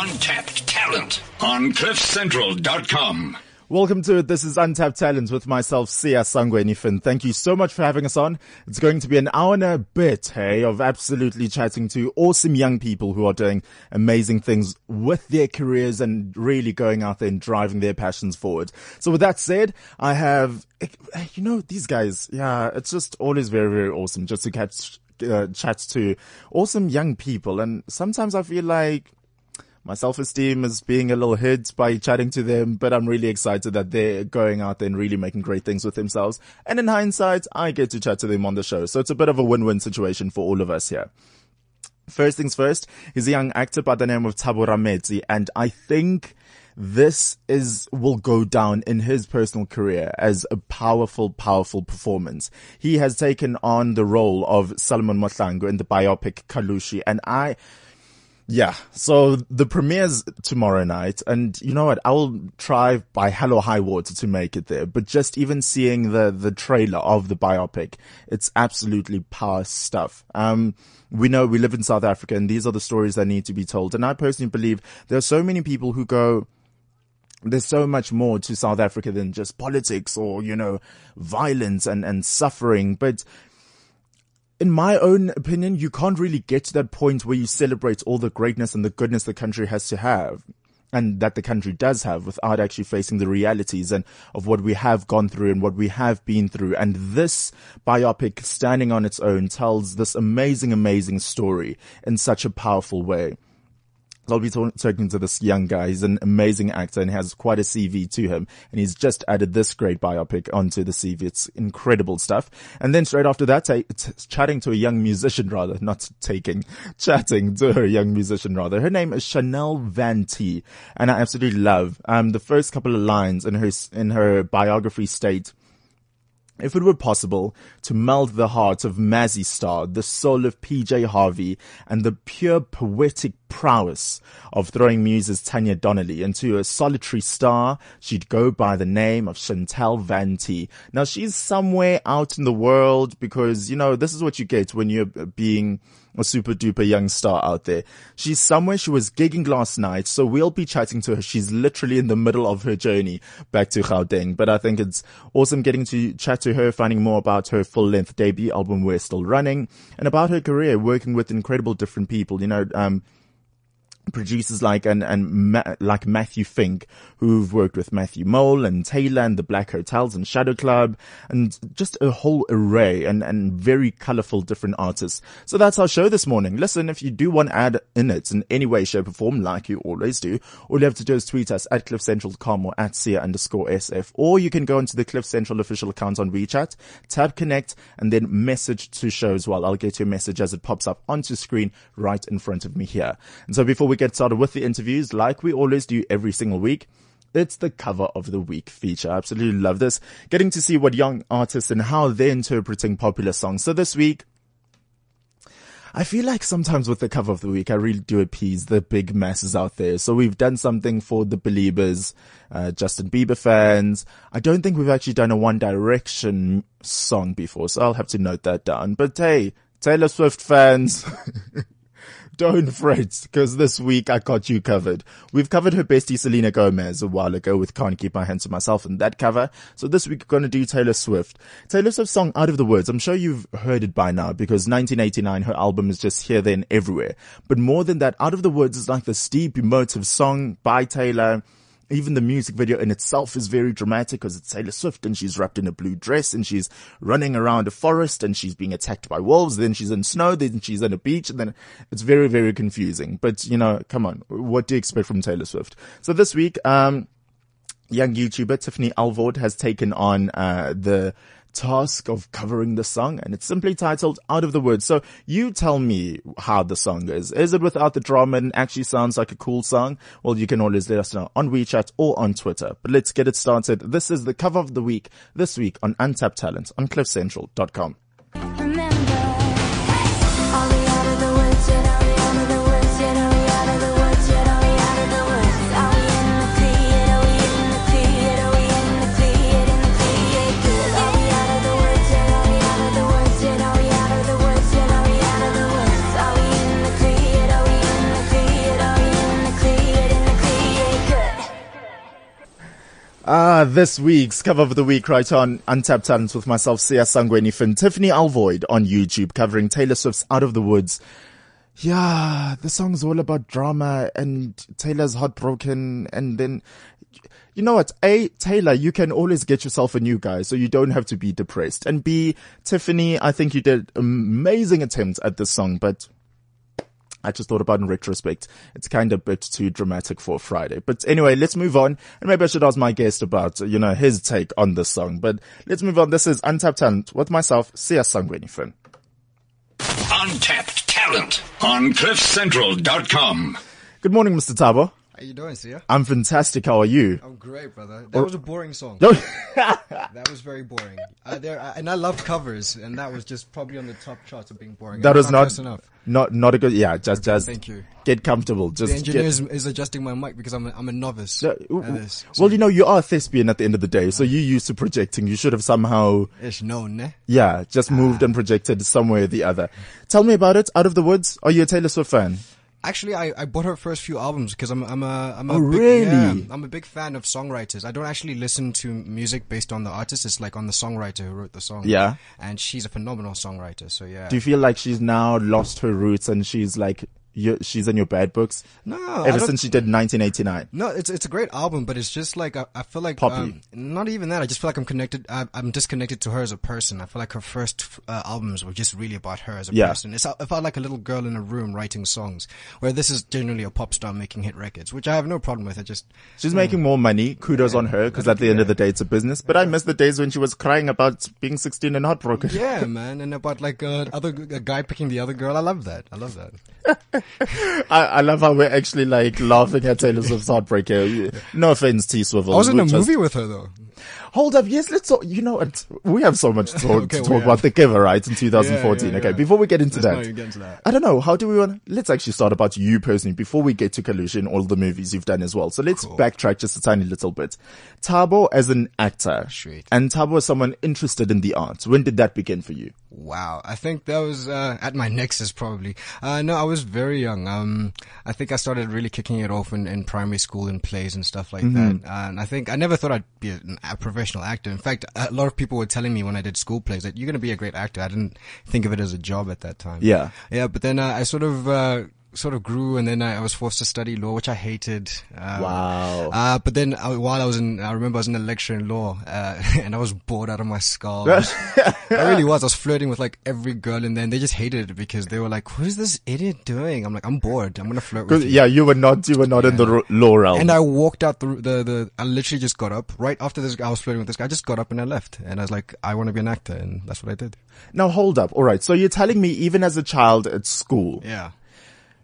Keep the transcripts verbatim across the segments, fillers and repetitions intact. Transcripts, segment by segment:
unTapped Talent on cliff central dot com. Welcome to it. This is unTapped Talent with myself, Sia Sangwe Nifin. Thank you so much for having us on. It's going to be an hour and a bit, hey, of absolutely chatting to awesome young people who are doing amazing things with their careers and really going out there and driving their passions forward. So with that said, I have, you know, these guys, yeah, it's just always very, very awesome just to catch, uh, chat to awesome young people. And sometimes I feel like my self-esteem is being a little hit by chatting to them, but I'm really excited that they're going out there and really making great things with themselves. And in hindsight, I get to chat to them on the show. So it's a bit of a win-win situation for all of us here. First things first, he's a young actor by the name of Thabo Rametsi, and I think this is will go down in his personal career as a powerful, powerful performance. He has taken on the role of Solomon Mahlangu in the biopic Kalushi, and I... Yeah, so the premiere's tomorrow night, and you know what, I will try by hell or high water to make it there, but just even seeing the, the trailer of the biopic, it's absolutely power stuff. Um, we know we live in South Africa, and these are the stories that need to be told, and I personally believe there are so many people who go, there's so much more to South Africa than just politics or, you know, violence and, and suffering, but in my own opinion, you can't really get to that point where you celebrate all the greatness and the goodness the country has to have and that the country does have without actually facing the realities and of what we have gone through and what we have been through. And this biopic, standing on its own, tells this amazing, amazing story in such a powerful way. I'll be talking, talking to this young guy. He's an amazing actor and has quite a C V to him. And he's just added this great biopic onto the C V. It's incredible stuff. And then straight after that, t- t- chatting to a young musician rather, not taking, chatting to a young musician rather. Her name is Chantel Van T. And I absolutely love, um, the first couple of lines in her, in her biography state, if it were possible to melt the heart of Mazzy Star, the soul of P J Harvey, and the pure poetic prowess of Throwing Muses' Tanya Donelly into a solitary star, she'd go by the name of Chantel Van T. Now, she's somewhere out in the world because, you know, this is what you get when you're being a super duper young star out there. She's somewhere. She was gigging last night, so we'll be chatting to her. She's literally in the middle of her journey back to Gauteng, but I think it's awesome getting to chat to her, finding more about her full-length debut album, We're Still Running, and about her career working with incredible different people, you know, um, producers like and and Ma- like Matthew Fink, who've worked with Matthew Mole and Taylor and the Black Hotels and Shadow Club, and just a whole array and and very colorful different artists. So that's our show this morning. Listen, if you do want to add in it in any way, shape, or form, like you always do, all you have to do is tweet us at cliff central dot com or at Sia underscore SF, or you can go into the Cliff Central official account on WeChat, tab connect, and then message to show as well. I'll get your message as it pops up onto screen right in front of me here. And so before we get started with the interviews, like we always do every single week, it's the cover of the week feature. I absolutely love this, getting to see what young artists and how they're interpreting popular songs. So this week, I feel like sometimes with the cover of the week, I really do appease the big masses out there. So we've done something for the Beliebers, uh, Justin Bieber fans. I don't think we've actually done a One Direction song before, so I'll have to note that down. But hey, Taylor Swift fans... Don't fret, because this week I got you covered. We've covered her bestie Selena Gomez a while ago with Can't Keep My Hands to Myself in that cover. So this week we're going to do Taylor Swift. Taylor Swift's song Out of the Woods. I'm sure you've heard it by now because nineteen eighty-nine, her album is just here, there, and everywhere. But more than that, Out of the Woods is like this deep, emotive song by Taylor. Even the music video in itself is very dramatic because it's Taylor Swift and she's wrapped in a blue dress and she's running around a forest and she's being attacked by wolves. Then she's in snow, then she's on a beach, and then it's very, very confusing. But, you know, come on, what do you expect from Taylor Swift? So this week, um, young YouTuber Tiffany Alvord has taken on uh, the task of covering the song, and it's simply titled Out of the Woods. So you tell me how the song is. Is it without the drama and actually sounds like a cool song? Well, you can always let us know on WeChat or on Twitter. But let's get it started. This is the cover of the week this week on unTapped Talent on cliff central dot com. Ah, this week's cover of the week right on unTapped Talent with myself, Sia Sangwe Nifin, Tiffany Alvord on YouTube, covering Taylor Swift's Out of the Woods. Yeah, the song's all about drama and Taylor's heartbroken. And then, you know what? A, Taylor, you can always get yourself a new guy, so you don't have to be depressed. And B, Tiffany, I think you did an amazing attempt at this song, but I just thought about in retrospect, it's kind of a bit too dramatic for Friday. But anyway, let's move on. And maybe I should ask my guest about, you know, his take on this song. But let's move on. This is unTapped Talent with myself, Sia Sangwe Nifin. unTapped Talent on cliff central dot com. Good morning, Mister Thabo. How you doing, Sia? I'm fantastic. How are you? I'm great, brother. That or- was a boring song. That was very boring. Uh, there, uh, and I love covers, and that was just probably on the top charts of being boring. That I was not enough. Not not a good. Yeah, just okay, just. Thank you. Get comfortable. Just the engineer get, is adjusting my mic because I'm a, I'm a novice. Uh, w- at this, so. Well, you know, you are a thespian at the end of the day, so you used to projecting. You should have somehow. It's known, eh? Yeah, just ah. moved and projected somewhere or the other. Tell me about it. Out of the Woods. Are you a Taylor Swift fan? Actually, I, I bought her first few albums because I'm I'm a I'm a oh, big, really? yeah, I'm a big fan of songwriters. I don't actually listen to music based on the artist. It's like on the songwriter who wrote the song. Yeah, and she's a phenomenal songwriter. So yeah. Do you feel like she's now lost her roots and she's like you, she's in your bad books? No, ever since she did nineteen eighty-nine. No, it's it's a great album, but it's just like I, I feel like Poppy. Um, not even that. I just feel like I'm connected. I, I'm disconnected to her as a person. I feel like her first uh, albums were just really about her as a yeah. person. It's I felt like a little girl in a room writing songs. Where this is generally a pop star making hit records, which I have no problem with. I just she's mm, making more money. Kudos yeah, on her, because at the end yeah. of the day, it's a business. But yeah. I miss the days when she was crying about being sixteen and heartbroken. Yeah, man, and about like uh, other a guy picking the other girl. I love that. I love that. I, I love how we're actually like laughing at Taylor Swift's heartbreak here. No offense, T Swivel. I was in a just... movie with her though. Hold up, yes, let's talk. You know what? We have so much to talk, okay, to talk about. The Giver, right? In twenty fourteen. Yeah, yeah, okay, yeah. Before we get into that, get into that, I don't know. How do we want? Let's actually start about you personally before we get to Kalushi and all the movies you've done as well. So let's cool. backtrack just a tiny little bit. Thabo as an actor, Sweet. and Thabo as someone interested in the arts. When did that begin for you? Wow, I think that was uh, at my nexus probably. Uh, no, I was very young. Um, I think I started really kicking it off in, in primary school in plays and stuff like mm-hmm. that. Uh, and I think I never thought I'd be a, a professional actor. In fact, a lot of people were telling me when I did school plays that you're going to be a great actor. I didn't think of it as a job at that time. Yeah, yeah. But then uh, I sort of. Uh, sort of grew, and then I, I was forced to study law, which I hated. Um, wow. Uh, but then I, while I was in, I remember I was in a lecture in law, uh, and I was bored out of my skull. I really was. I was flirting with like every girl, and then they just hated it because they were like, what is this idiot doing? I'm like, I'm bored. I'm going to flirt with you. Yeah, you were not, you were not yeah. in the r- law realm. And I walked out the, the, the, I literally just got up right after this. I was flirting with this guy. I just got up and I left, and I was like, I want to be an actor. And that's what I did. Now hold up. All right. So you're telling me even as a child at school. Yeah.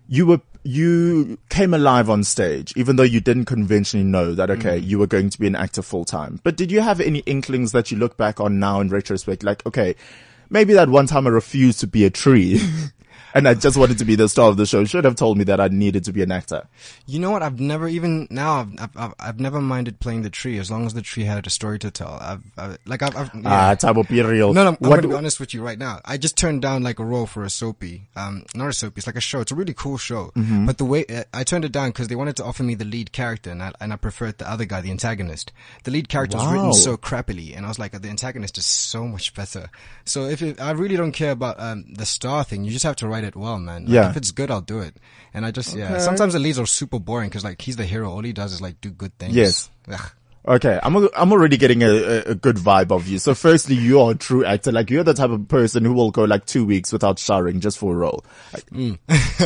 You were, you came alive on stage, even though you didn't conventionally know that, okay, mm. you were going to be an actor full time. But did you have any inklings that you look back on now in retrospect? Like, okay, maybe that one time I refused to be a tree. And I just wanted to be the star of the show. Should have told me that I needed to be an actor. You know what? I've never even now. I've I've, I've, I've never minded playing the tree as long as the tree had a story to tell. I've, I've like I've, I've yeah. ah Thabo, be real. No, no. I'm, I'm gonna be honest with you right now. I just turned down like a role for a soapy. Um, not a soapy. It's like a show. It's a really cool show. Mm-hmm. But the way uh, I turned it down because they wanted to offer me the lead character, and I and I preferred the other guy, the antagonist. The lead character wow. was written so crappily, and I was like, the antagonist is so much better. So if it, I really don't care about um the star thing, you just have to write it well, man. Like, yeah. If it's good, I'll do it. And I just, okay. yeah. Sometimes the leads are super boring because, like, he's the hero. All he does is, like, do good things. Yes. Ugh. Okay, I'm a, I'm already getting a, a good vibe of you. So firstly, you are a true actor. Like, you're the type of person who will go like two weeks without showering just for a role. Like, mm.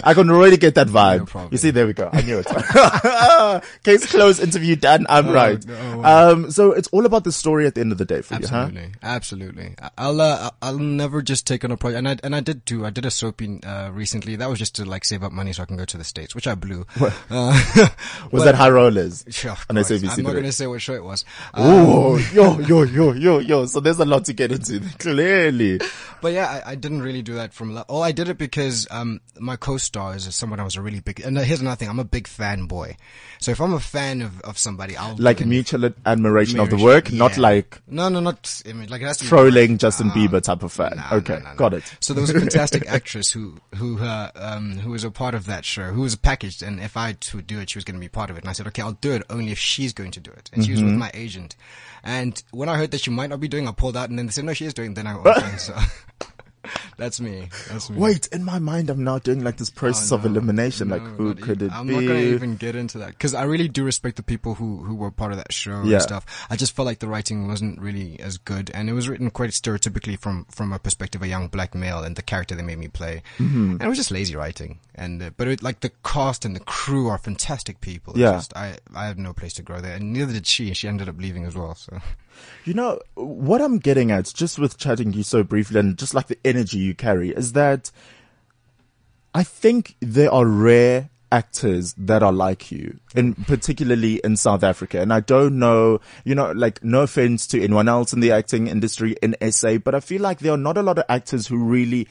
I can already get that vibe. No, you see, there we go. I knew it. Case closed, interview done. I'm oh, right. Oh, wow. Um, so it's all about the story at the end of the day for absolutely. you, huh? Absolutely, absolutely. I'll uh, I'll never just take on a project. And I and I did do. I did a soapy uh, recently. That was just to like save up money so I can go to the States, which I blew. Uh, was but, that High Rollers? Sure, on S A B C. I'm not going to say what. It was. Um, oh, yo, yo, yo, yo, yo. So there's a lot to get into, clearly. But yeah, I, I didn't really do that from love. Oh, I did it because um, my co-star is someone I was a really big. And here's another thing: I'm a big fanboy. So if I'm a fan of, of somebody, I'll like mutual admiration, admiration of the work, yeah. Not like no, no, not I mean, like that's trolling like, Justin uh, Bieber type of fan. Nah, okay, no, no, no. Got it. So there was a fantastic actress who who uh, um, who was a part of that show, who was packaged, and if I would do it, she was going to be part of it. And I said, okay, I'll do it only if she's going to do it. And mm-hmm. she was with my agent. And when I heard that she might not be doing, I pulled out, and then they said, no, she is doing. Then I went, so that's me. That's me. Wait, in my mind, I'm now doing like this process oh, no. of elimination. No, like, who could even. it I'm be? I'm not going to even get into that because I really do respect the people who, who were part of that show yeah. and stuff. I just felt like the writing wasn't really as good, and it was written quite stereotypically from, from a perspective of a young black male and the character they made me play. Mm-hmm. And it was just lazy writing. And uh, but it, like the cast and the crew are fantastic people. Yeah. Just, I I had no place to grow there, and neither did she. She ended up leaving as well. So. You know, what I'm getting at, just with chatting you so briefly and just like the energy you carry, is that I think there are rare actors that are like you, and particularly in South Africa. And I don't know, you know, like no offense to anyone else in the acting industry in S A, but I feel like there are not a lot of actors who really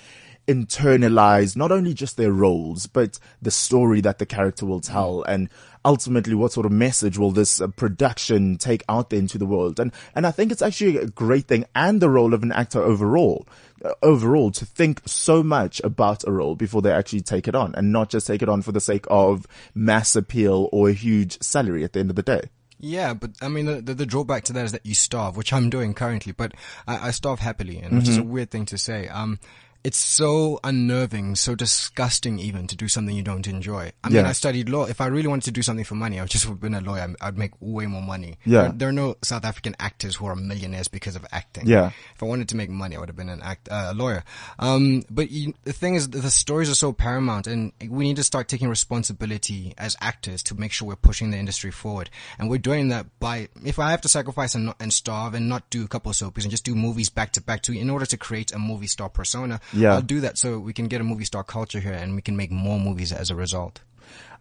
internalize not only just their roles, but the story that the character will tell, and ultimately what sort of message will this uh, production take out there into the world. And and I think it's actually a great thing, and the role of an actor overall, uh, overall to think so much about a role before they actually take it on, and not just take it on for the sake of mass appeal or a huge salary at the end of the day. Yeah, but I mean, the, the the drawback to that is that you starve, which I'm doing currently, but I, I starve happily, and which mm-hmm. is a weird thing to say. Um, It's so unnerving, so disgusting even, to do something you don't enjoy. I mean, yeah. I studied law. If I really wanted to do something for money, I would just have been a lawyer. I'd make way more money. Yeah. There, there are no South African actors who are millionaires because of acting. Yeah. If I wanted to make money, I would have been an act, uh, a lawyer. Um, but you, the thing is, the stories are so paramount, and we need to start taking responsibility as actors to make sure we're pushing the industry forward. And we're doing that by, if I have to sacrifice and, not, and starve and not do a couple of soapies and just do movies back to back to in order to create a movie star persona, yeah. I'll do that so we can get a movie star culture here, and we can make more movies as a result.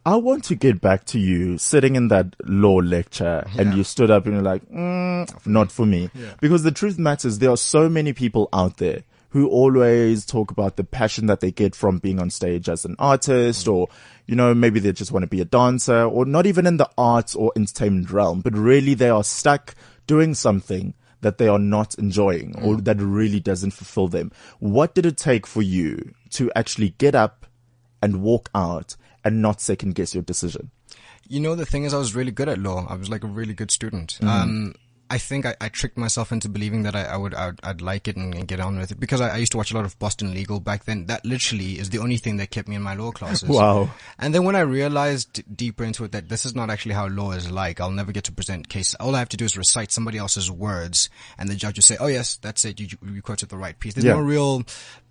I want to get back to you sitting in that law lecture yeah. and you stood up and you're like, mm, not for not me. For me. Yeah. Because the truth matters, there are so many people out there who always talk about the passion that they get from being on stage as an artist, mm. or, you know, maybe they just want to be a dancer, or not even in the arts or entertainment realm, but really they are stuck doing something that they are not enjoying, or that really doesn't fulfill them. What did it take for you to actually get up and walk out and not second guess your decision? You know, the thing is, I was really good at law. I was like a really good student. Mm-hmm. Um, I think I, I tricked myself into believing that I, I would, I would, I'd like it and, and get on with it, because I, I used to watch a lot of Boston Legal back then. That literally is the only thing that kept me in my law classes. Wow. And then when I realized d- deeper into it that this is not actually how law is like, I'll never get to present cases. All I have to do is recite somebody else's words, and the judge will say, oh yes, that's it. You, you quoted the right piece. There's yeah. no real,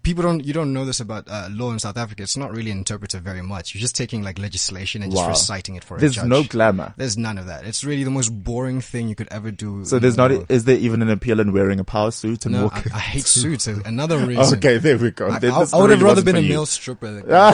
people don't, you don't know this about uh, law in South Africa. It's not really interpretive very much. You're just taking like legislation and wow. just reciting it for there's a judge. There's no glamour. There's none of that. It's really the most boring thing you could ever do. So there's not, world. Is there even an appeal in wearing a power suit and no, walking? I, I hate suits. Another reason. Okay, there we go. Like, I, I would have really rather been a you. male stripper. I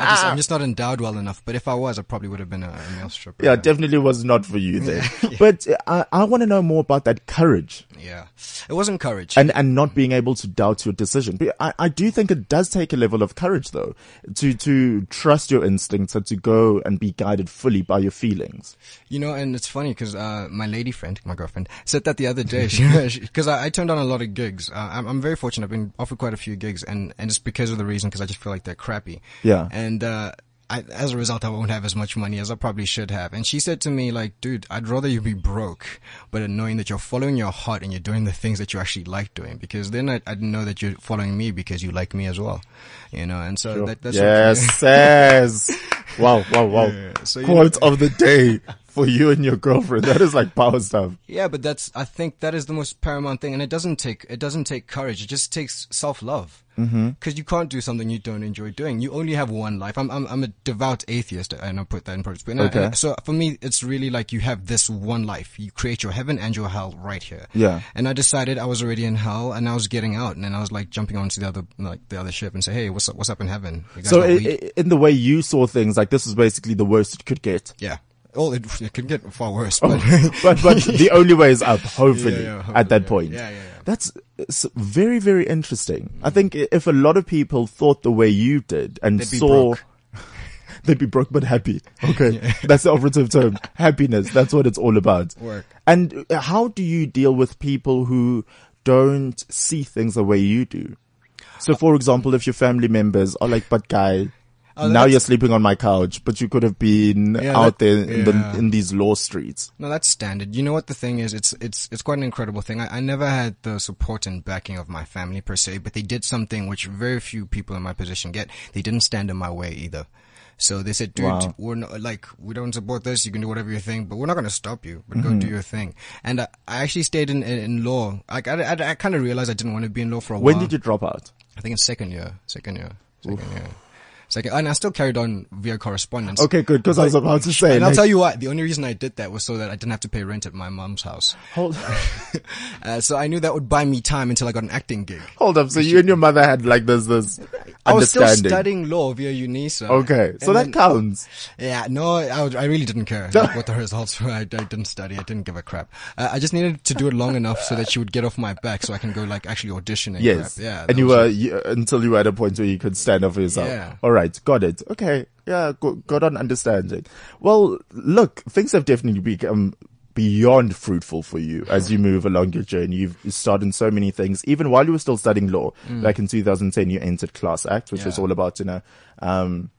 just, I'm just not endowed well enough. But if I was, I probably would have been a, a male stripper. Yeah, yeah, definitely was not for you then. yeah. But I, I want to know more about that courage. Yeah. It wasn't courage. And, and not being able to doubt your decision. But I, I do think it does take a level of courage though, to, to trust your instincts and to go and be guided fully by your feelings. You know, and it's funny because uh, my lady friend, my girlfriend, said that the other day, because I, I turned down a lot of gigs. Uh, I'm, I'm very fortunate. I've been offered quite a few gigs, and, and it's because of the reason, because I just feel like they're crappy. Yeah. And, uh, I, as a result, I won't have as much money as I probably should have. And she said to me, like, dude, I'd rather you be broke, but knowing that you're following your heart and you're doing the things that you actually like doing, because then I, I'd know that you're following me because you like me as well, you know? And so sure. that, that's yes, what yes. Wow, wow, wow. Yeah, so, quote know. of the day. For you and your girlfriend, that is like power stuff. Yeah, but that's, I think that is the most paramount thing, and it doesn't take it doesn't take courage. It just takes self-love, because mm-hmm. you can't do something you don't enjoy doing. You only have one life. I'm I'm, I'm a devout atheist, and I put that in quotes. But okay. I, so for me, it's really like you have this one life. You create your heaven and your hell right here. Yeah. And I decided I was already in hell, and I was getting out, and then I was like jumping onto the other like the other ship and say, hey, what's up? What's up in heaven? You guys so it, in the way you saw things, like this was basically the worst it could get. Yeah. Oh, it, it can get far worse. But oh, but, but the only way is up, hopefully, yeah, yeah, hopefully at that yeah. point. Yeah, yeah, yeah. That's very, very interesting. Mm. I think if a lot of people thought the way you did and they'd saw... They'd be broke but happy. Okay, yeah. That's the operative term. Happiness. That's what it's all about. Work. And how do you deal with people who don't see things the way you do? So, for example, if your family members are like, "But guy, oh, now you're sleeping on my couch, but you could have been yeah, out that, there in, yeah. the, in these law streets." No, that's standard. You know what the thing is? It's it's it's quite an incredible thing. I, I never had the support and backing of my family per se, but they did something which very few people in my position get. They didn't stand in my way either. So they said, dude, wow. we're not, like, we don't support this. You can do whatever you think, but we're not going to stop you, but mm-hmm. go do your thing. And I, I actually stayed in, in, in law. I, I, I kind of realized I didn't want to be in law for a when while. When did you drop out? I think in second year, second year, second Oof. year. Second, and I still carried on via correspondence. Okay, good, because I was about to say. And like, I'll tell you what, the only reason I did that was so that I didn't have to pay rent at my mom's house. Hold up. uh, so I knew that would buy me time until I got an acting gig. Hold up, so you and your mother had like this, this I understanding. Was still studying law via UNISA. Okay, so that then, counts. Yeah, no, I, I really didn't care like, what the results were. I, I didn't study, I didn't give a crap. Uh, I just needed to do it long enough so that she would get off my back so I can go like actually audition and yes. crap. Yeah, and you were, you, until you were at a point where you could stand up for yourself. Yeah. All right. Right, got it. Okay, yeah, got on understanding. Well, look, things have definitely become beyond fruitful for you as you move along your journey. You've started so many things. Even while you were still studying law, mm. back in two thousand ten, you entered Class Act, which yeah. was all about, you know... Um,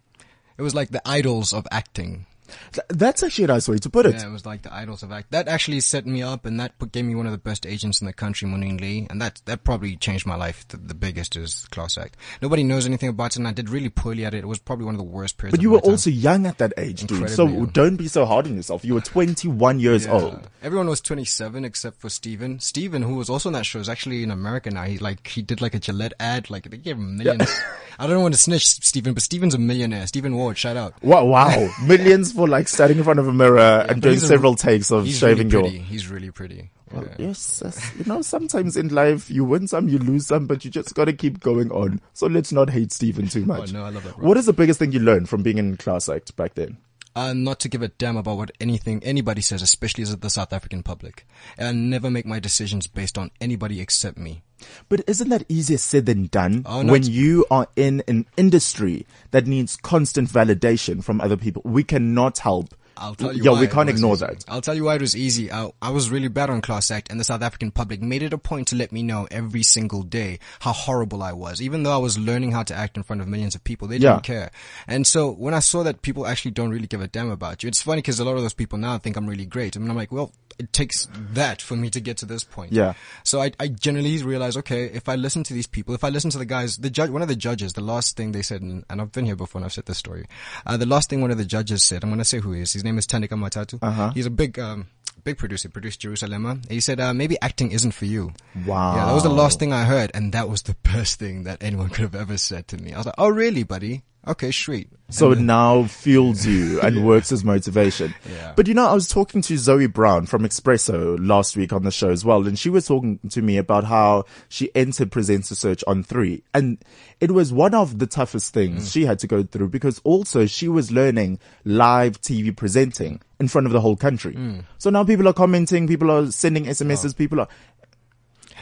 it was like the idols of acting. Th- that's actually a nice way to put it. Yeah, it was like the idols of act. That actually set me up, and that put, gave me one of the best agents in the country, Muneen Lee, and that that probably changed my life. The, the biggest is Class Act. Nobody knows anything about it, and I did really poorly at it. It was probably one of the worst periods. But you were also time. young at that age, Incredibly dude. So young. Don't be so hard on yourself. You were twenty-one years yeah. old. Everyone was twenty-seven except for Steven. Steven, who was also in that show, is actually in America now. He like he did like a Gillette ad. Like they gave him millions. Yeah. I don't want to snitch Steven, but Steven's a millionaire. Steven Ward, shout out. Wow, wow, millions. For like standing in front of a mirror yeah, and doing several a, takes of shaving really your... He's really pretty. Well, yeah. Yes, that's, you know, sometimes in life you win some, you lose some, but you just got to keep going on. So let's not hate Steven too much. Oh, no, I love that. Bro. What is the biggest thing you learned from being in Class Act back then? Uh, not to give a damn about what anything anybody says, especially as the South African public. And never make my decisions based on anybody except me. But isn't that easier said than done oh, no, when you are in an industry that needs constant validation from other people? We cannot help. I'll tell you yeah, why we can't ignore easy. that. I'll tell you why it was easy. I, I was really bad on Class Act, and the South African public made it a point to let me know every single day how horrible I was. Even though I was learning how to act in front of millions of people, they yeah. didn't care. And so when I saw that people actually don't really give a damn about you, it's funny because a lot of those people now think I'm really great. I mean, I'm like, well, it takes that for me to get to this point. Yeah. So I, I generally realize, okay, if I listen to these people, if I listen to the guys, the judge, one of the judges, the last thing they said, and, and I've been here before and I've said this story, uh, the last thing one of the judges said, I'm going to say who he is. His name His name is Thandeka Matatu. Uh-huh. He's a big, um, big producer. Produced Jerusalem. He said, uh, "Maybe acting isn't for you." Wow. Yeah, that was the last thing I heard, and that was the best thing that anyone could have ever said to me. I was like, "Oh, really, buddy? Okay, sweet." So then, it now fuels you and yeah. works as motivation. Yeah. But you know, I was talking to Zoe Brown from Expresso last week on the show as well, and she was talking to me about how she entered Presenter Search on three. And it was one of the toughest things mm. she had to go through because also she was learning live T V presenting in front of the whole country. Mm. So now people are commenting, people are sending S M Ses, oh. people are...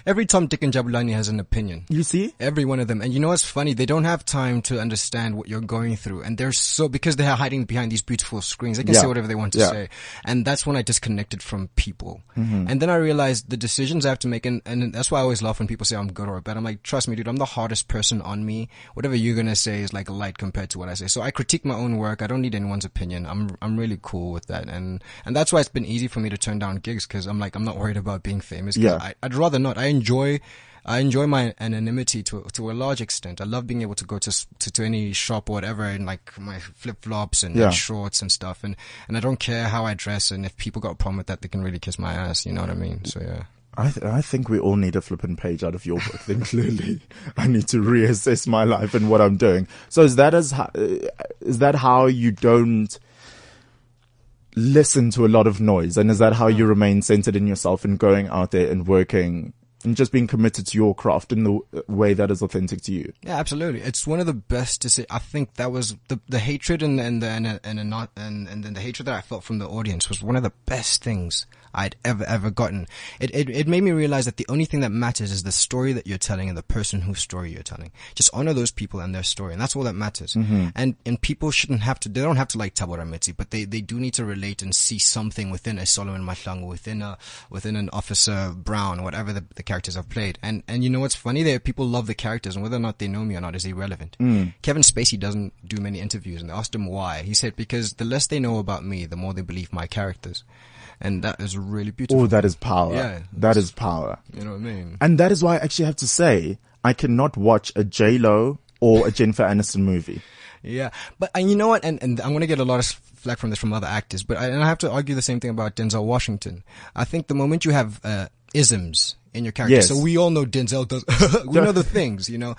Every Tom, Dick and Jabulani has an opinion. You see? Every one of them. And you know what's funny? They don't have time to understand what you're going through. And they're so, because they're hiding behind these beautiful screens, they can yeah. say whatever they want to yeah. say. And that's when I disconnected from people. Mm-hmm. And then I realized the decisions I have to make. And, and that's why I always laugh when people say I'm good or bad. I'm like, trust me, dude, I'm the hardest person on me. Whatever you're going to say is like light compared to what I say. So I critique my own work. I don't need anyone's opinion. I'm, I'm really cool with that. And, and that's why it's been easy for me to turn down gigs. Cause I'm like, I'm not worried about being famous. Yeah. I, I'd rather not. I enjoy, I enjoy my anonymity to to a large extent. I love being able to go to to, to any shop or whatever in like my flip flops and, yeah. and shorts and stuff, and and I don't care how I dress. And if people got a problem with that, they can really kiss my ass. You know what I mean? So yeah. I th- I think we all need a flipping page out of your book. Then clearly, I need to reassess my life and what I'm doing. So is that as how, is that how you don't listen to a lot of noise, and is that how you remain centered in yourself and going out there and working? and just being committed to your craft in the way that is authentic to you. Yeah, absolutely. It's one of the best to say. I think that was the, the hatred and, and the, and, and, and, not, and, and the hatred that I felt from the audience was one of the best things I'd ever, ever gotten. It, it, it made me realize that the only thing that matters is the story that you're telling and the person whose story you're telling. Just honor those people and their story. And that's all that matters. Mm-hmm. And, and people shouldn't have to, they don't have to like Thabo Rametsi, but they, they do need to relate and see something within a Solomon Mahlangu, within a, within an Officer Brown, whatever the, the characters I've played. And, and you know what's funny there? People love the characters, and whether or not they know me or not is irrelevant. Mm. Kevin Spacey doesn't do many interviews, and they asked him why. He said, because the less they know about me, the more they believe my characters. And that is really beautiful. Oh, that is power. Yeah, that is power. You know what I mean? And that is why I actually have to say, I cannot watch a J-Lo or a Jennifer Aniston movie. Yeah. But, and you know what? And, and I'm going to get a lot of flack from this from other actors, but I, and I have to argue the same thing about Denzel Washington. I think the moment you have, uh, isms in your character. Yes. So we all know Denzel does, we know the things, you know,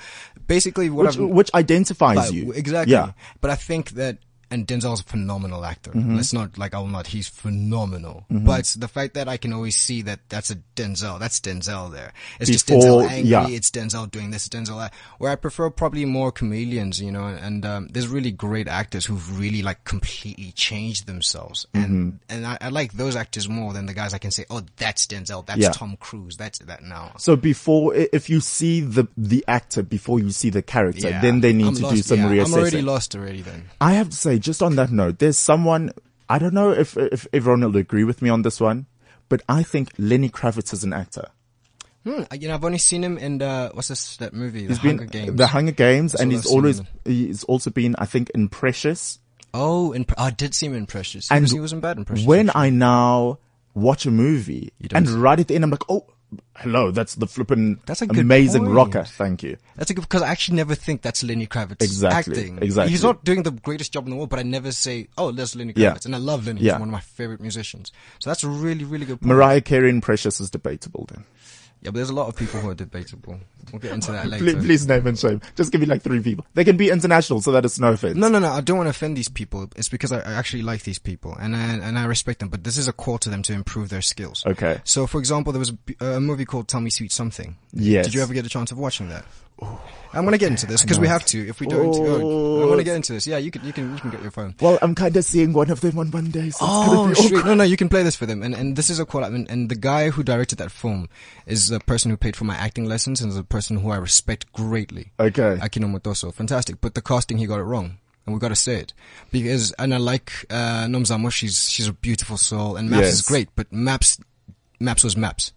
basically what which, I've, which identifies like, you. Exactly. Yeah. But I think that, and Denzel's a phenomenal actor. Mm-hmm. Let's not, like, I will not, he's phenomenal. Mm-hmm. But the fact that I can always see that that's a Denzel, that's Denzel there. It's Before, just Denzel angry, yeah. It's Denzel doing this, Denzel, where I prefer probably more comedians, you know, and, um, there's really great actors who've really, like, completely changed themselves. And, mm-hmm. and I, I like those actors more than the guys I can say, oh, that's Denzel, that's yeah. Tom Cruise, that's that now. So before, if you see the, the actor before you see the character, yeah. then they need I'm to lost, do some yeah. reassessing. I'm already lost already then. I have to say, just on that note, there's someone, I don't know if, if everyone will agree with me on this one, but I think Lenny Kravitz is an actor. Hmm, you know, I've only seen him in the, what's this, that movie, The he's Hunger been, Games. The Hunger Games, That's and he's I've always, he's also been, I think, in Precious. Oh, in, I did see him in Precious. He and was, he wasn't bad in Precious. When actually. I now watch a movie, and right at the end I'm like, oh, hello, that's the flippin' that's a good amazing point. rocker. Thank you. That's a good, because I actually never think that's Lenny Kravitz exactly, acting. Exactly. He's not doing the greatest job in the world, but I never say, oh, there's Lenny Kravitz. Yeah. And I love Lenny. Yeah. He's one of my favorite musicians. So that's a really, really good point. Mariah Carey in Precious is debatable then. Yeah, but there's a lot of people who are debatable. We'll get into that later. Please, please name and shame. Just give me like three people. They can be international, so that it's no offense. No, no, no. I don't want to offend these people. It's because I, I actually like these people and I, and I respect them. But this is a call to them to improve their skills. Okay. So, for example, there was a, a movie called "Tell Me Sweet Something." Yes. Did you ever get a chance of watching that? Ooh, I'm going to get into this because we have to. If we don't, oh, I'm going to get into this. Yeah, you can, you can, you can get your phone. Well, I'm kind of seeing one of them on Monday. So oh, it's be sweet. No, no, you can play this for them. And, and this is a call out. And, and the guy who directed that film is the person who paid for my acting lessons and is a person who I respect greatly. Okay. Akino Motoso. Fantastic. But the casting, he got it wrong. And we got to say it because, and I like, uh, Nomzamo. She's, she's a beautiful soul and Maps yes. is great, but Maps, Maps was Maps.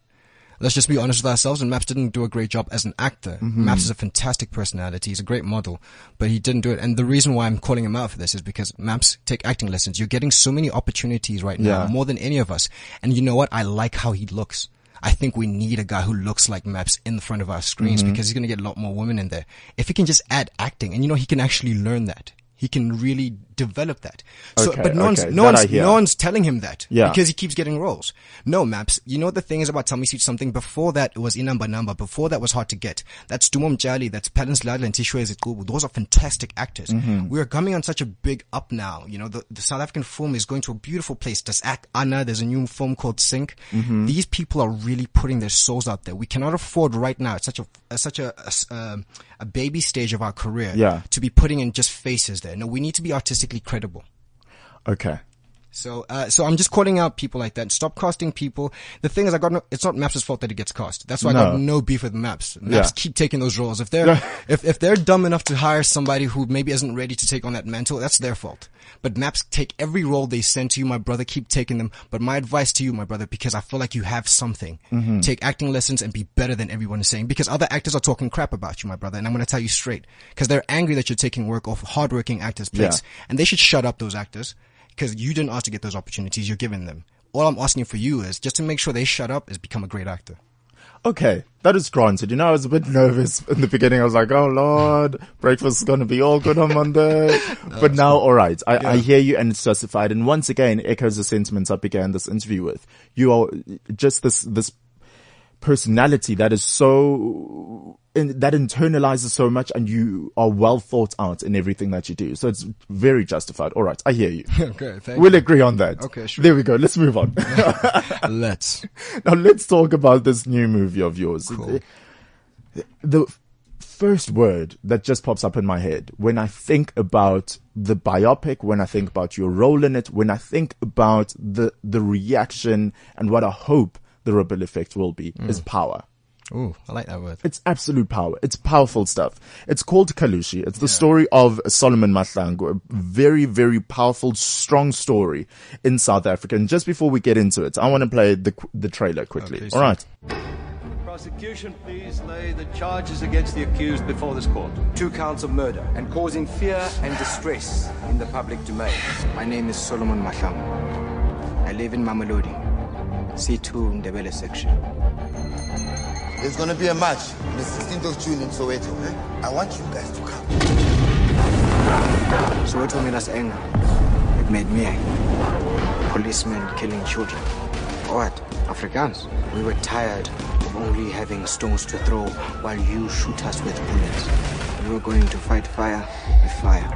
Let's just be honest with ourselves, and Maps didn't do a great job as an actor. Mm-hmm. Maps is a fantastic personality. He's a great model, but he didn't do it. And the reason why I'm calling him out for this is because Maps, take acting lessons. You're getting so many opportunities right now, yeah. more than any of us. And you know what? I like how he looks. I think we need a guy who looks like Maps in the front of our screens mm-hmm. because he's going to get a lot more women in there. If he can just add acting, and you know, he can actually learn that. He can really develop that. So, okay, but no one's, okay. no, one's no one's telling him that yeah. because he keeps getting roles. No, Maps. You know what the thing is about Tell Me Sweet Something? Before that, it was Inamba Namba. Before that was Hard to Get. That's Dumom Jali. That's Palance Lala and Tshwezi Kubu. Those are fantastic actors. Mm-hmm. We are coming on such a big up now. You know, the, the South African film is going to a beautiful place. There's Act Anna. There's a new film called Sync. Mm-hmm. These people are really putting their souls out there. We cannot afford right now. It's such a, a such a, a, a baby stage of our career yeah. to be putting in just faces there. No, we need to be artistically credible. Okay. So, uh, so I'm just calling out people like that. Stop casting people. The thing is, I got no, it's not Maps' fault that he gets cast. That's why no. I got no beef with Maps. Maps yeah. keep taking those roles. If they're, no. if, if they're dumb enough to hire somebody who maybe isn't ready to take on that mantle, that's their fault. But Maps, take every role they send to you, my brother, keep taking them. But my advice to you, my brother, because I feel like you have something, mm-hmm. take acting lessons and be better than everyone is saying, because other actors are talking crap about you, my brother. And I'm going to tell you straight, because they're angry that you're taking work off hardworking actors' plates yeah. and they should shut up, those actors. Because you didn't ask to get those opportunities, you're giving them. All I'm asking for you is just to make sure they shut up is become a great actor. Okay, that is granted. You know, I was a bit nervous in the beginning. I was like, oh, Lord, breakfast is going to be all good on Monday. no, but now, cool. all right, I, yeah. I hear you and it's justified. And once again, echoes the sentiments I began this interview with. You are just this this personality that is so, in, that internalizes so much, and you are well thought out in everything that you do. So it's very justified. All right. I hear you. Okay. Thank we'll you. agree on that. Okay. Sure. There we go. Let's move on. let's. Now let's talk about this new movie of yours. Cool. The, the first word that just pops up in my head when I think about the biopic, when I think about your role in it, when I think about the, the reaction and what I hope the ripple effect will be mm. is power. Ooh, I like that word. It's absolute power. It's powerful stuff. It's called Kalushi. It's the yeah. story of Solomon Mahlangu, a very, very powerful, strong story in South Africa. And just before we get into it, I want to play the the trailer quickly. Okay, all right. Prosecution, please lay the charges against the accused before this court. Two counts of murder and causing fear and distress in the public domain. My name is Solomon Mahlangu. I live in Mamelodi. C two Ndebele section. There's going to be a match on the sixteenth of June in Soweto. Eh? I want you guys to come. Soweto made us angry. It made me angry. Policemen killing children. What? Africans? We were tired of only having stones to throw while you shoot us with bullets. We were going to fight fire with fire.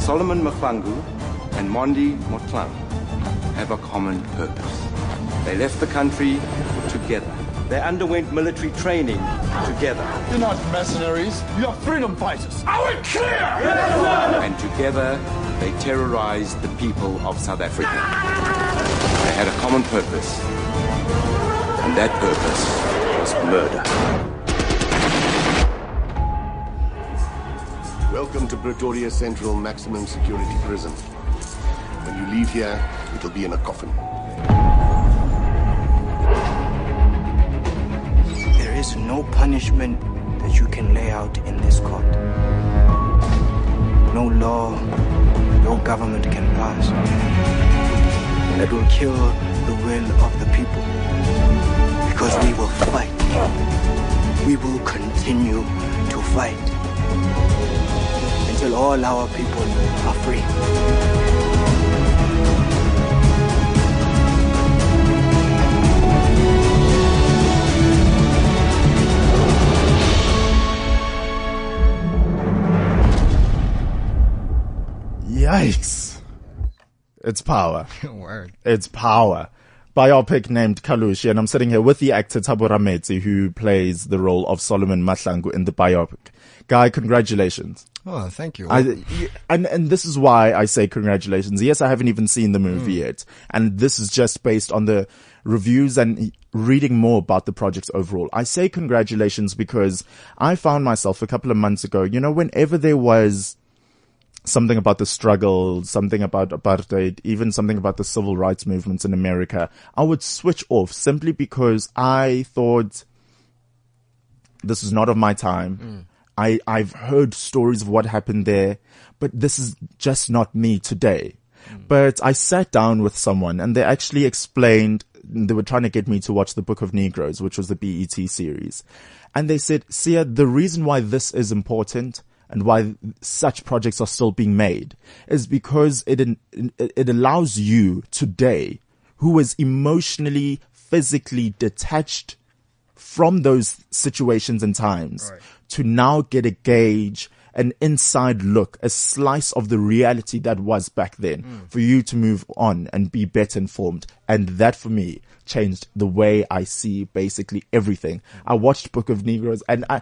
Solomon Mahlangu and Mondi Motlang have a common purpose. They left the country together. They underwent military training together. You're not mercenaries, you are freedom fighters. Are we clear? Yes, sir! And together, they terrorized the people of South Africa. They had a common purpose, and that purpose was murder. Welcome to Pretoria Central Maximum Security Prison. When you leave here, it'll be in a coffin. There is no punishment that you can lay out in this court. No law, no government can pass that will kill the will of the people. Because we will fight. We will continue to fight until all our people are free. Yikes. It's power. Word. It's power. Biopic named Kalushi, and I'm sitting here with the actor Thabo Rametsi, who plays the role of Solomon Mahlangu in the biopic. Guy, congratulations. Oh, thank you. I, and, and this is why I say congratulations. Yes, I haven't even seen the movie mm. yet. And this is just based on the reviews and reading more about the project overall. I say congratulations because I found myself a couple of months ago, you know, whenever there was something about the struggle, something about apartheid, even something about the civil rights movements in America, I would switch off simply because I thought this is not of my time. Mm. I, I've heard stories of what happened there, but this is just not me today. Mm. But I sat down with someone and they actually explained, they were trying to get me to watch The Book of Negroes, which was the B E T series. And they said, Sia, the reason why this is important and why such projects are still being made is because it it allows you today, who is emotionally, physically detached from those situations and times, right, to now get a gauge, an inside look, a slice of the reality that was back then, mm. for you to move on and be better informed. And that, for me, changed the way I see basically everything. I watched Book of Negroes and I...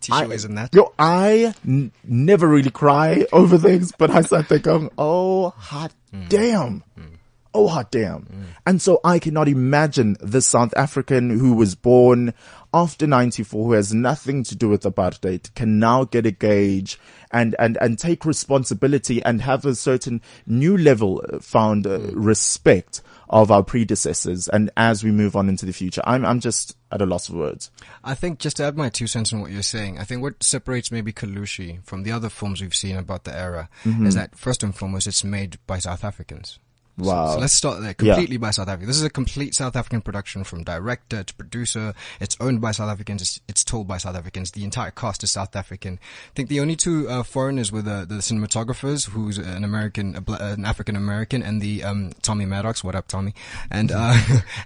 Tissue isn't that. Yo, I n- never really cry over things, but I start thinking, oh, hot mm. damn. Mm. Oh, hot damn. Mm. And so I cannot imagine the South African who was born after ninety-four, who has nothing to do with apartheid, can now get a gauge and, and, and take responsibility and have a certain new level found uh, mm. respect of our predecessors. And as we move on into the future, I'm, I'm just at a loss of words. I think, just to add my two cents on what you're saying, I think what separates maybe Kalushi from the other films we've seen about the era, mm-hmm. is that first and foremost, it's made by South Africans. Wow. So, so let's start there. Completely yeah. by South Africa. This is a complete South African production, from director to producer. It's owned by South Africans. It's, it's told by South Africans. The entire cast is South African. I think the only two uh, foreigners were the, the cinematographers, who's an American, uh, an African American, and the um, Tommy Maddox. What up, Tommy? And uh,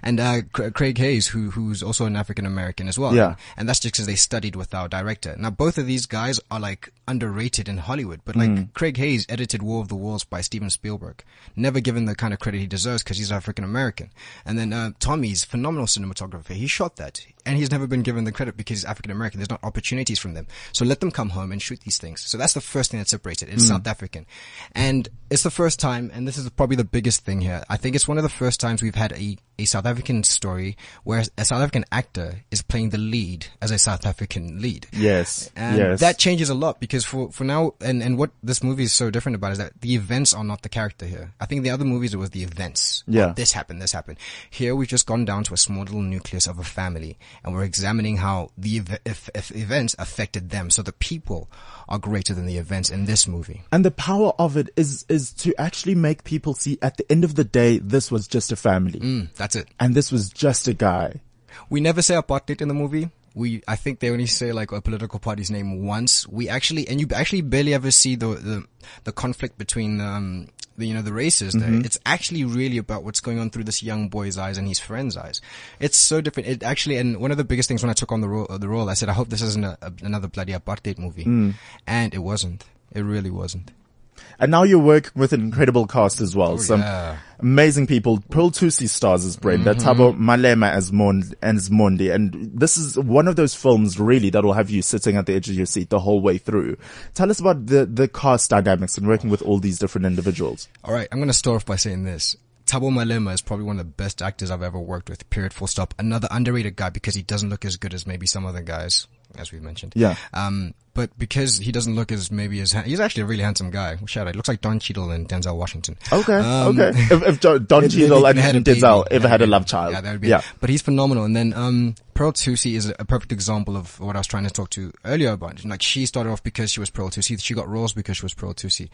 and uh, Craig Hayes, who who's also an African American as well. Yeah. And that's just because they studied with our director. Now both of these guys are like underrated in Hollywood, but like mm. Craig Hayes edited War of the Worlds by Steven Spielberg. Never given the kind of credit he deserves because he's African American. And then uh, Tommy's phenomenal cinematographer. He shot that, and he's never been given the credit because he's African American. There's not opportunities from them. So let them come home and shoot these things. So that's the first thing that separates it. It's mm. South African, and it's the first time. And this is probably the biggest thing here. I think it's one of the first times we've had a, a South African story where a South African actor is playing the lead as a South African lead. Yes, and yes. that changes a lot, because for for now, and and what this movie is so different about is that the events are not the character here. I think the other movies it was the events. Yeah, oh, this happened, this happened. Here we've just gone down to a small little nucleus of a family. And we're examining how the ev- if, if events affected them. So the people are greater than the events in this movie. And the power of it is is to actually make people see, at the end of the day, this was just a family. Mm, that's it. And this was just a guy. We never say apartheid in the movie. We, I think they only say like a political party's name once. We actually, and you actually barely ever see the the, the conflict between um, the, you know, the races there. Mm-hmm. It's actually really about what's going on through this young boy's eyes and his friend's eyes. It's so different. It actually, and one of the biggest things when I took on the role, the role, I said, I hope this isn't a, a, another bloody apartheid movie. Mm. And it wasn't. It really wasn't. And now you're working with an incredible cast as well. Oh, Some yeah. amazing people. Pearl Thusi stars as Brenda, mm-hmm. Thabo Malema as Mond, and as Mondi. And this is one of those films really that will have you sitting at the edge of your seat the whole way through. Tell us about the, the cast dynamics and working with all these different individuals. All right. I'm going to start off by saying this. Thabo Malema is probably one of the best actors I've ever worked with, period, full stop. Another underrated guy because he doesn't look as good as maybe some other guys, as we've mentioned. Yeah. Um, but because he doesn't look as maybe as, ha- he's actually a really handsome guy. Shout out. Looks like Don Cheadle and Denzel Washington. Okay. Um, okay. If, if Don, Don Cheadle and, and Denzel ever had a love child. Yeah, that would be yeah. it. But he's phenomenal. And then, um, Pearl Thusi is a perfect example of what I was trying to talk to earlier about. Like, she started off because she was Pearl Thusi. She got roles because she was Pearl Thusi.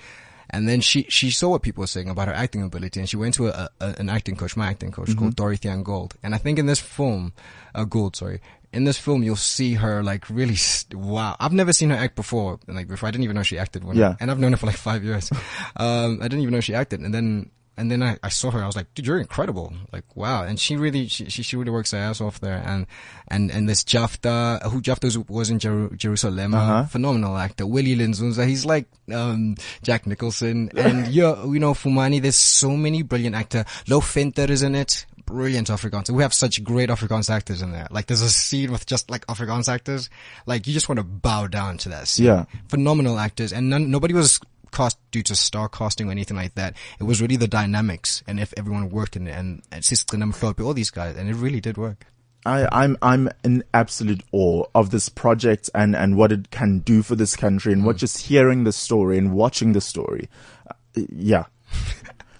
And then she, she saw what people were saying about her acting ability, and she went to a, a an acting coach, my acting coach, mm-hmm. called Dorothy Ann Gould. And I think in this film, uh, Gould, sorry, in this film, you'll see her like really, st- wow. I've never seen her act before. Like before, I didn't even know she acted. When yeah. I, and I've known her for like five years. um, I didn't even know she acted. And then, and then I, I saw her. I was like, dude, you're incredible. Like, wow. And she really, she, she, she really works her ass off there. And, and, and this Jafta, who Jafta was in Jer- Jerusalem, uh-huh. phenomenal actor. Willie Linzunza. He's like, um, Jack Nicholson. And yeah, you know, Fumani, there's so many brilliant actors. Lo Fenter is in it. Brilliant Afrikaans. We have such great Afrikaans actors in there. Like, there's a scene with just like Afrikaans actors. Like, you just want to bow down to that scene. Yeah. Phenomenal actors. And none, nobody was cast due to star casting or anything like that. It was really the dynamics and if everyone worked in it, and and all these guys, and it really did work. I, I'm, I'm in absolute awe of this project and, and what it can do for this country, and mm. what just hearing the story and watching the story. Uh, yeah.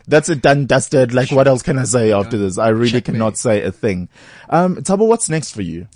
That's it, done, dusted. Like, what else can I say after this? I really Checkmate. cannot say a thing. Um, Thabo, what's next for you?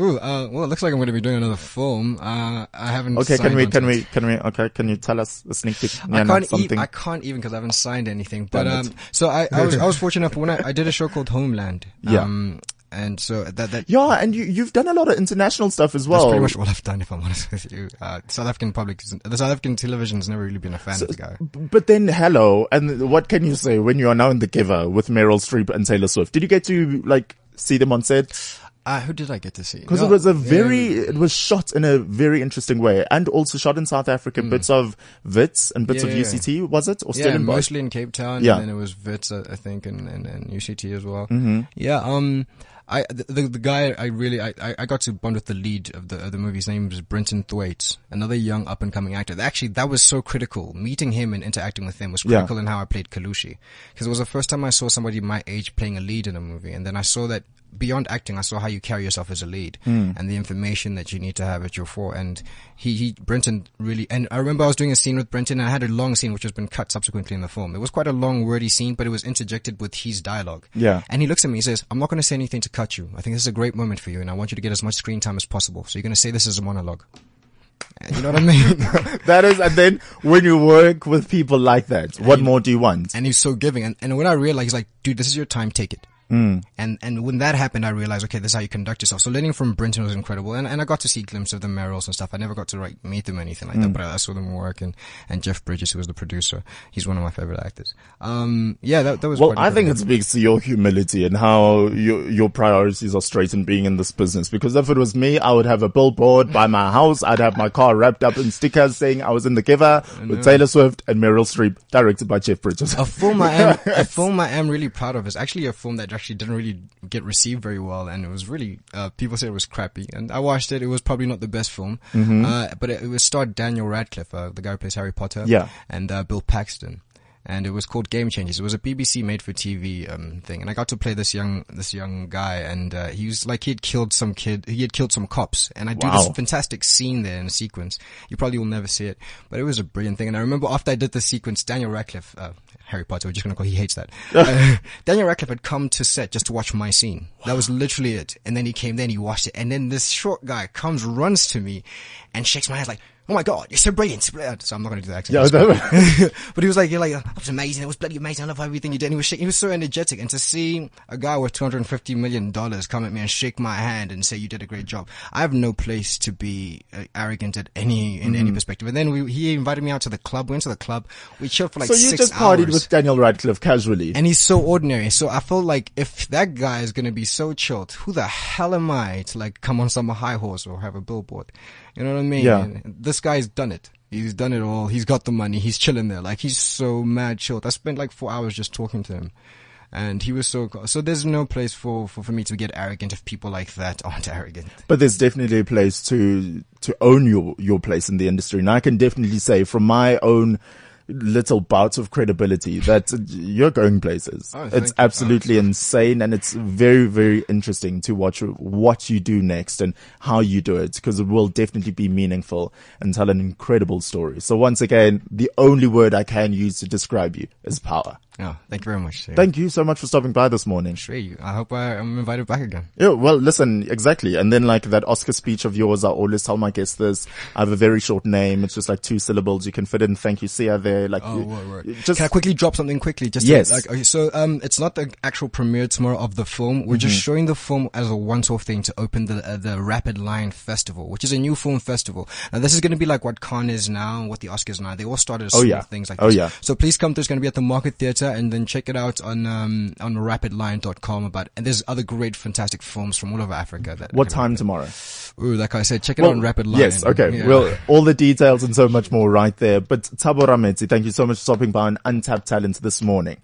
Ooh, uh, well, it looks like I'm going to be doing another film. Uh, I haven't. Okay, signed can we, can it. we, can we? Okay, can you tell us a sneak peek? I can't even. I can't even because I haven't signed anything. But um, so I, I was, I was fortunate enough when I, I did a show called Homeland. Um, yeah. And so that, that. Yeah, and you, you've done a lot of international stuff as well. That's pretty much all I've done, if I'm honest with you. Uh, South African public, the South African television's never really been a fan so, of the guy. But then, hello, and what can you say when you are now in The Giver with Meryl Streep and Taylor Swift? Did you get to, like, see them on set? Uh, who did I get to see? Because no, it was a very, yeah. it was shot in a very interesting way, and also shot in South Africa, mm. bits of Wits and bits yeah, of U C T, yeah. was it? Or yeah, Stellenbosch? Mostly in Cape Town, yeah. and then it was Wits, I think, and, and, and U C T as well. Mm-hmm. Yeah, um, I, the, the guy I really, I, I got to bond with the lead of the, of the movie. His name is Brenton Thwaites, another young up and coming actor. Actually, that was so critical. Meeting him and interacting with him was critical yeah. in how I played Kalushi. Cause it was the first time I saw somebody my age playing a lead in a movie. And then I saw that beyond acting, I saw how you carry yourself as a lead mm. and the information that you need to have at your fore. And he, he, Brenton really, and I remember I was doing a scene with Brenton, and I had a long scene which has been cut subsequently in the film. It was quite a long, wordy scene, but it was interjected with his dialogue. Yeah. And he looks at me, he says, I'm not going to say anything to cut you. I think this is a great moment for you, and I want you to get as much screen time as possible. So you're going to say this as a monologue. You know what I mean? That is, and then when you work with people like that, what more do you want? And he's so giving. And, and when I realized, like, dude, this is your time, take it. Mm. And, and when that happened, I realized, okay, this is how you conduct yourself. So learning from Brenton was incredible. And, and I got to see glimpses of the Meryls and stuff. I never got to like meet them or anything like mm. that, but I, I saw them work and, and Jeff Bridges, who was the producer. He's one of my favorite actors. Um, yeah, that, that was, well, quite I incredible. Think it speaks to your humility and how your, your priorities are straight in being in this business. Because if it was me, I would have a billboard by my house. I'd have my car wrapped up in stickers saying I was in The Giver with Taylor Swift and Meryl Streep, directed by Jeff Bridges. A film I am, a film I am really proud of is actually a film that actually didn't really get received very well, and it was really uh, people said it was crappy, and I watched it. It was probably not the best film, mm-hmm. uh, but it, it was starred Daniel Radcliffe, uh, the guy who plays Harry Potter, yeah, and uh, Bill Paxton, and it was called Game Changers. It was a B B C made for T V um, thing, and I got to play this young this young guy, and uh, he was like, he had killed some kid, he had killed some cops, and I do wow. this fantastic scene there in a sequence. You probably will never see it, but it was a brilliant thing. And I remember after I did the sequence, Daniel Radcliffe, uh, Harry Potter, we're just gonna call, he hates that. uh, Daniel Radcliffe had come to set just to watch my scene. Wow. That was literally it. And then he came, then he watched it, and then this short guy comes, runs to me, and shakes my hand like, "Oh my God, you're so brilliant!" So I'm not gonna do the accent. Yeah, but he was like, "You're like, that was amazing. It was bloody amazing. I love everything you did." And he was shaking, he was so energetic, and to see a guy with two hundred fifty million dollars come at me and shake my hand and say, "You did a great job." I have no place to be uh, arrogant at any in mm-hmm. any perspective. And then we, he invited me out to the club. We went to the club. We chilled for like so six hours. So you just partied hours. With Daniel Radcliffe casually, and he's so ordinary. So I felt like if that guy is gonna be so chilled, who the hell am I to like come on some high horse or have a billboard? You know what I mean? Yeah. This guy's done it. He's done it all. He's got the money. He's chilling there. Like, he's so mad chilled. I spent like four hours just talking to him. And he was so, so there's no place for, for, for me to get arrogant if people like that aren't arrogant. But there's definitely a place to, to own your, your place in the industry. And I can definitely say from my own little bouts of credibility that you're going places. Oh, it's absolutely insane, and it's very, very interesting to watch what you do next and how you do it, because it will definitely be meaningful and tell an incredible story. So once again, the only word I can use to describe you is power. Oh, thank you very much, sir. Thank you so much for stopping by this morning. Sure, you. I hope I am invited back again. Yeah, well, listen, exactly. And then like that Oscar speech of yours, I always tell my guests this. I have a very short name. It's just like two syllables. You can fit in thank you, Sia there. Like, oh, you, right, right. Just, can I quickly drop something quickly? Just yes. To, like, okay, so um, it's not the actual premiere tomorrow of the film. We're mm-hmm. just showing the film as a once-off thing to open the uh, the Rapid Lion Festival, which is a new film festival. Now, this is going to be like what Cannes is now and what the Oscars now. They all started as oh, yeah. things like oh, this. Yeah. So please come through. It's going to be at the Market Theatre. And then check it out on um, on rapid lion dot com. About and there's other great, fantastic films from all over Africa. That what time tomorrow? Ooh, like I said, check it well, out on Rapid Lion. Yes, okay. Yeah. Well, all the details and so much more right there. But Thabo Rametsi, thank you so much for stopping by on unTapped Talent this morning.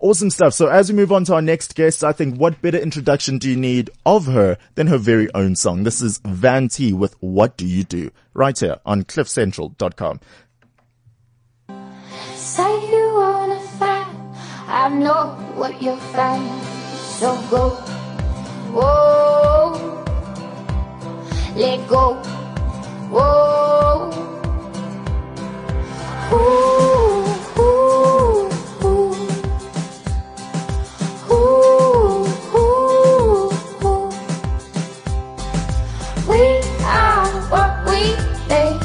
Awesome stuff. So as we move on to our next guest, I think what better introduction do you need of her than her very own song? This is Van T with "What Do You Do" right here on cliff central dot com. Say you wanna fight. I know what you're fighting, so go, whoa, let go, whoa, ooh, ooh, ooh, ooh, ooh, ooh. We are what we make,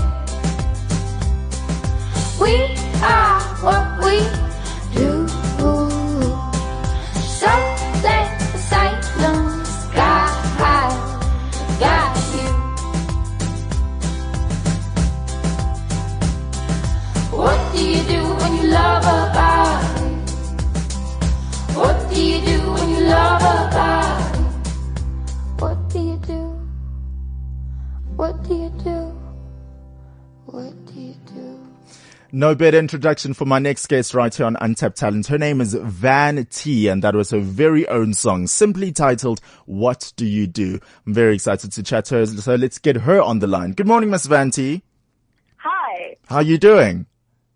we are what we. Love a body. What do you do when you love a body? What do you do? What do you do? What do you do? No better introduction for my next guest right here on unTapped Talent. Her name is Van T, and that was her very own song, simply titled "What Do You Do." I'm very excited to chat to her, so let's get her on the line. Good morning, Miss Van T. Hi. How are you doing?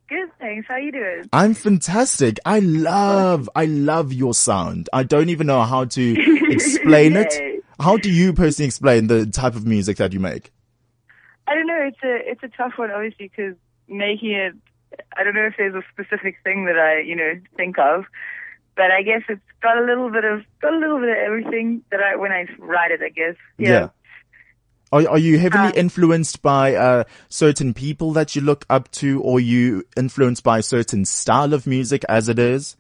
Good, thanks. How you doing? I'm fantastic. I love, I love your sound. I don't even know how to explain it. How do you personally explain the type of music that you make? I don't know. It's a, it's a tough one, obviously, because making it, I don't know if there's a specific thing that I, you know, think of, but I guess it's got a little bit of, got a little bit of everything that I, when I write it, I guess. Yeah. yeah. Are, are you heavily uh, influenced by uh, certain people that you look up to, or you influenced by a certain style of music as it is?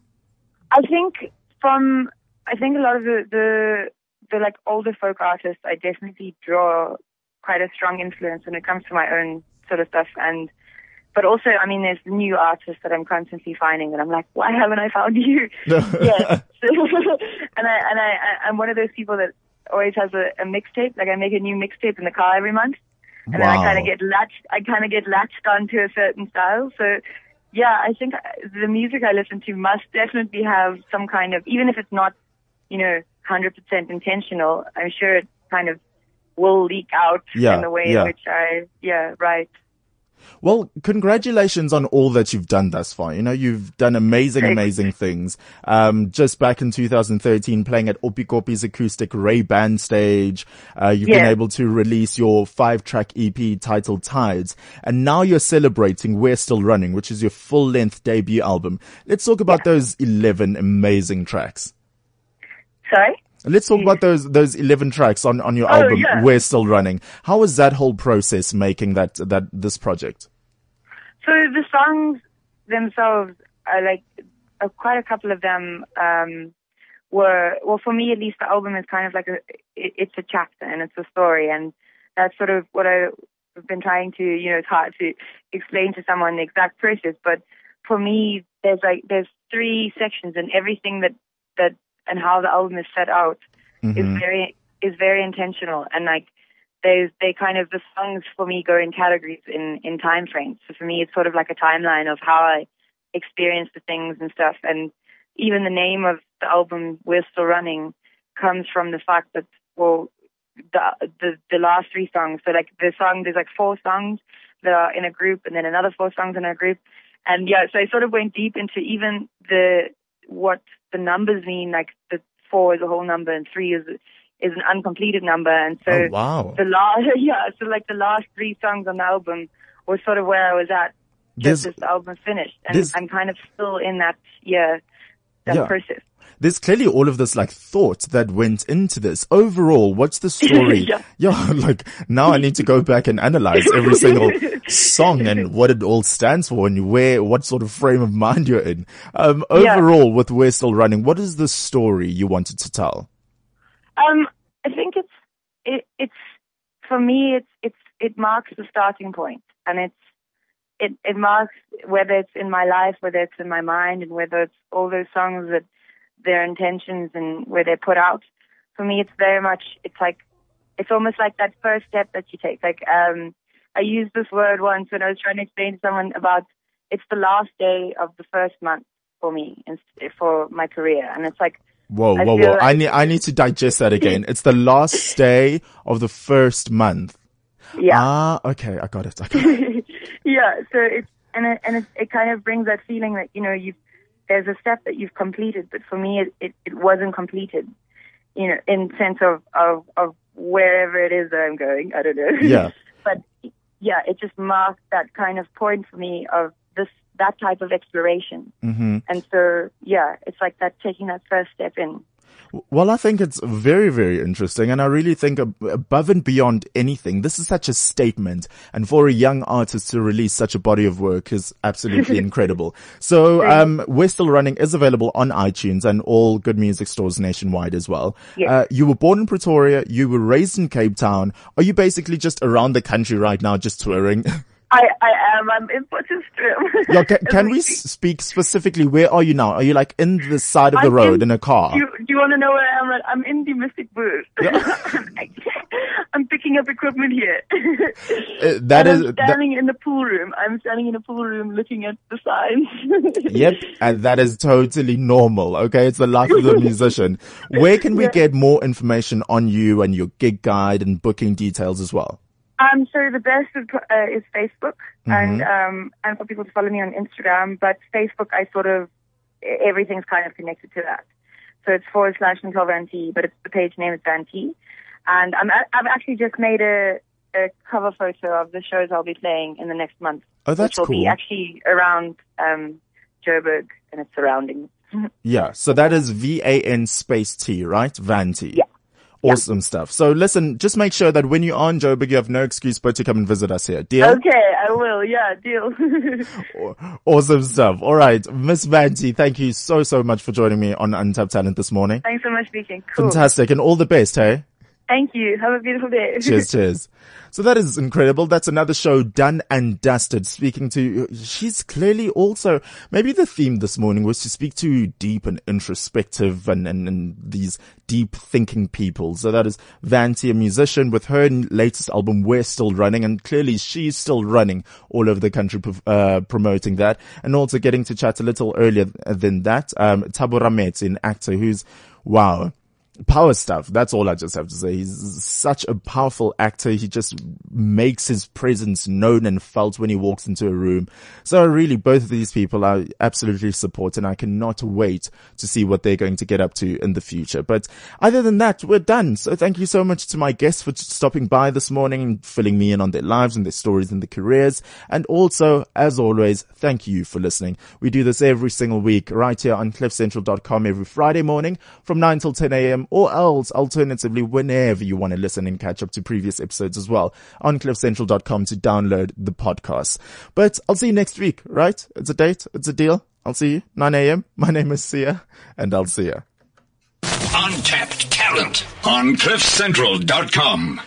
I think from, I think a lot of the, the, the like older folk artists, I definitely draw quite a strong influence when it comes to my own sort of stuff. And, but also, I mean, there's new artists that I'm constantly finding that I'm like, why haven't I found you? No. Yeah. and I, and I, I'm one of those people that always has a, a mixtape. Like I make a new mixtape in the car every month. And wow. then I kind of get latched, I kind of get latched onto a certain style. So, yeah, I think the music I listen to must definitely have some kind of, even if it's not, you know, one hundred percent intentional, I'm sure it kind of will leak out yeah, in the way yeah. in which I, yeah, right. Well, congratulations on all that you've done thus far. You know, you've done amazing, Thanks. amazing things. Um, just back in two thousand thirteen, playing at Opikopi's acoustic Ray Band stage, uh, you've yeah. been able to release your five-track E P titled Tides. And now you're celebrating We're Still Running, which is your full-length debut album. Let's talk about yeah. those eleven amazing tracks. Sorry? Let's talk about those those eleven tracks on, on your oh, album, yeah. We're Still Running. How was that whole process making that that this project? So the songs themselves, are like uh, quite a couple of them um, were, well, for me at least, the album is kind of like a, it, it's a chapter and it's a story. And that's sort of what I've been trying to, you know, it's hard to explain to someone the exact process. But for me, there's like, there's three sections, and everything that, that, and how the album is set out mm-hmm. is very is very intentional, and like they they kind of the songs for me go in categories in in time frames. So for me, it's sort of like a timeline of how I experience the things and stuff. And even the name of the album, We're Still Running, comes from the fact that well, the the, the last three songs. So like the song, there's like four songs that are in a group, and then another four songs in a group, and yeah. So I sort of went deep into even the what. The numbers mean, like the four is a whole number and three is is an uncompleted number, and so oh, wow. the last yeah, so like the last three songs on the album was sort of where I was at just as the album finished, and I'm kind of still in that yeah that yeah. process. There's clearly all of this like thought that went into this. Overall, what's the story? yeah. yeah, like now I need to go back and analyze every single song and what it all stands for and where, what sort of frame of mind you're in. Um, overall, yeah. with We're Still Running, what is the story you wanted to tell? Um, I think it's it, it's for me it's it's it marks the starting point, and it's it it marks whether it's in my life, whether it's in my mind, and whether it's all those songs that. Their intentions and where they're put out. For me, it's very much, it's like, it's almost like that first step that you take. Like, um, I used this word once when I was trying to explain to someone about, it's the last day of the first month for me, and for my career. And it's like, whoa, I whoa, whoa. Like, I need, I need to digest that again. It's the last day of the first month. Yeah. Ah, okay. I got it. I got it. yeah. So it's, and it, and it, it kind of brings that feeling that, you know, you've, there's a step that you've completed, but for me, it, it, it wasn't completed, you know, in sense of, of, of wherever it is that I'm going. I don't know. Yeah. But yeah, it just marked that kind of point for me of this, that type of exploration. Mm-hmm. And so, yeah, it's like that, taking that first step in. Well, I think it's very, very interesting. And I really think above and beyond anything, this is such a statement. And for a young artist to release such a body of work is absolutely incredible. So, um, We're Still Running is available on iTunes and all good music stores nationwide as well. Yes. Uh, you were born in Pretoria. You were raised in Cape Town. Are you basically just around the country right now, just touring? I, I am. I'm in Potchefstroom. Yeah, can, can we speak specifically? Where are you now? Are you like in the side of the I'm road in, in a car? Do you, do you want to know where I am? At? I'm in the Mystic booth. Yeah. I'm picking up equipment here. Uh, that and is I'm standing that, in the pool room. I'm standing in a pool room looking at the signs. Yep, and that is totally normal. Okay, it's the life of the musician. Where can we yeah. get more information on you and your gig guide and booking details as well? Um, so the best is, uh, is Facebook, mm-hmm. and um, and for people to follow me on Instagram. But Facebook, I sort of everything's kind of connected to that. So it's forward slash Chantel Van T, but it's, the page name is Van T, and I'm I've actually just made a, a cover photo of the shows I'll be playing in the next month. Oh, that's cool. Which will be actually around um, Joburg and its surroundings. Yeah, so that is V A N space T, right? Van T. Yeah. Awesome stuff. So listen, just make sure that when you're on Joburg, you have no excuse but to come and visit us here. Deal? Okay, I will. Yeah, deal. Awesome stuff. All right. Miss Van T, thank you so, so much for joining me on unTapped Talent this morning. Thanks so much, Vicky. Cool. Fantastic. And all the best, hey? Thank you. Have a beautiful day. Cheers, cheers. So that is incredible. That's another show done and dusted. Speaking to, she's clearly also, maybe the theme this morning was to speak to deep and introspective and, and, and these deep thinking people. So that is Van T, a musician, with her latest album, We're Still Running. And clearly she's still running all over the country, uh, promoting that. And also getting to chat a little earlier than that, um, Thabo Rametsi, an actor who's, wow. Power stuff. That's all I just have to say. He's such a powerful actor. He just makes his presence known and felt when he walks into a room. So really, both of these people I absolutely support, and I cannot wait to see what they're going to get up to in the future. But other than that, we're done. So thank you so much to my guests for stopping by this morning and filling me in on their lives and their stories and their careers. And also, as always, thank you for listening. We do this every single week right here on cliff central dot com every Friday morning from nine till ten a.m. or else alternatively whenever you want to listen and catch up to previous episodes as well on cliff central dot com to download the podcast. But I'll see you next week, right? It's a date. It's a deal. I'll see you nine a.m. My name is Sia, and I'll see you. unTapped Talent on cliff central dot com.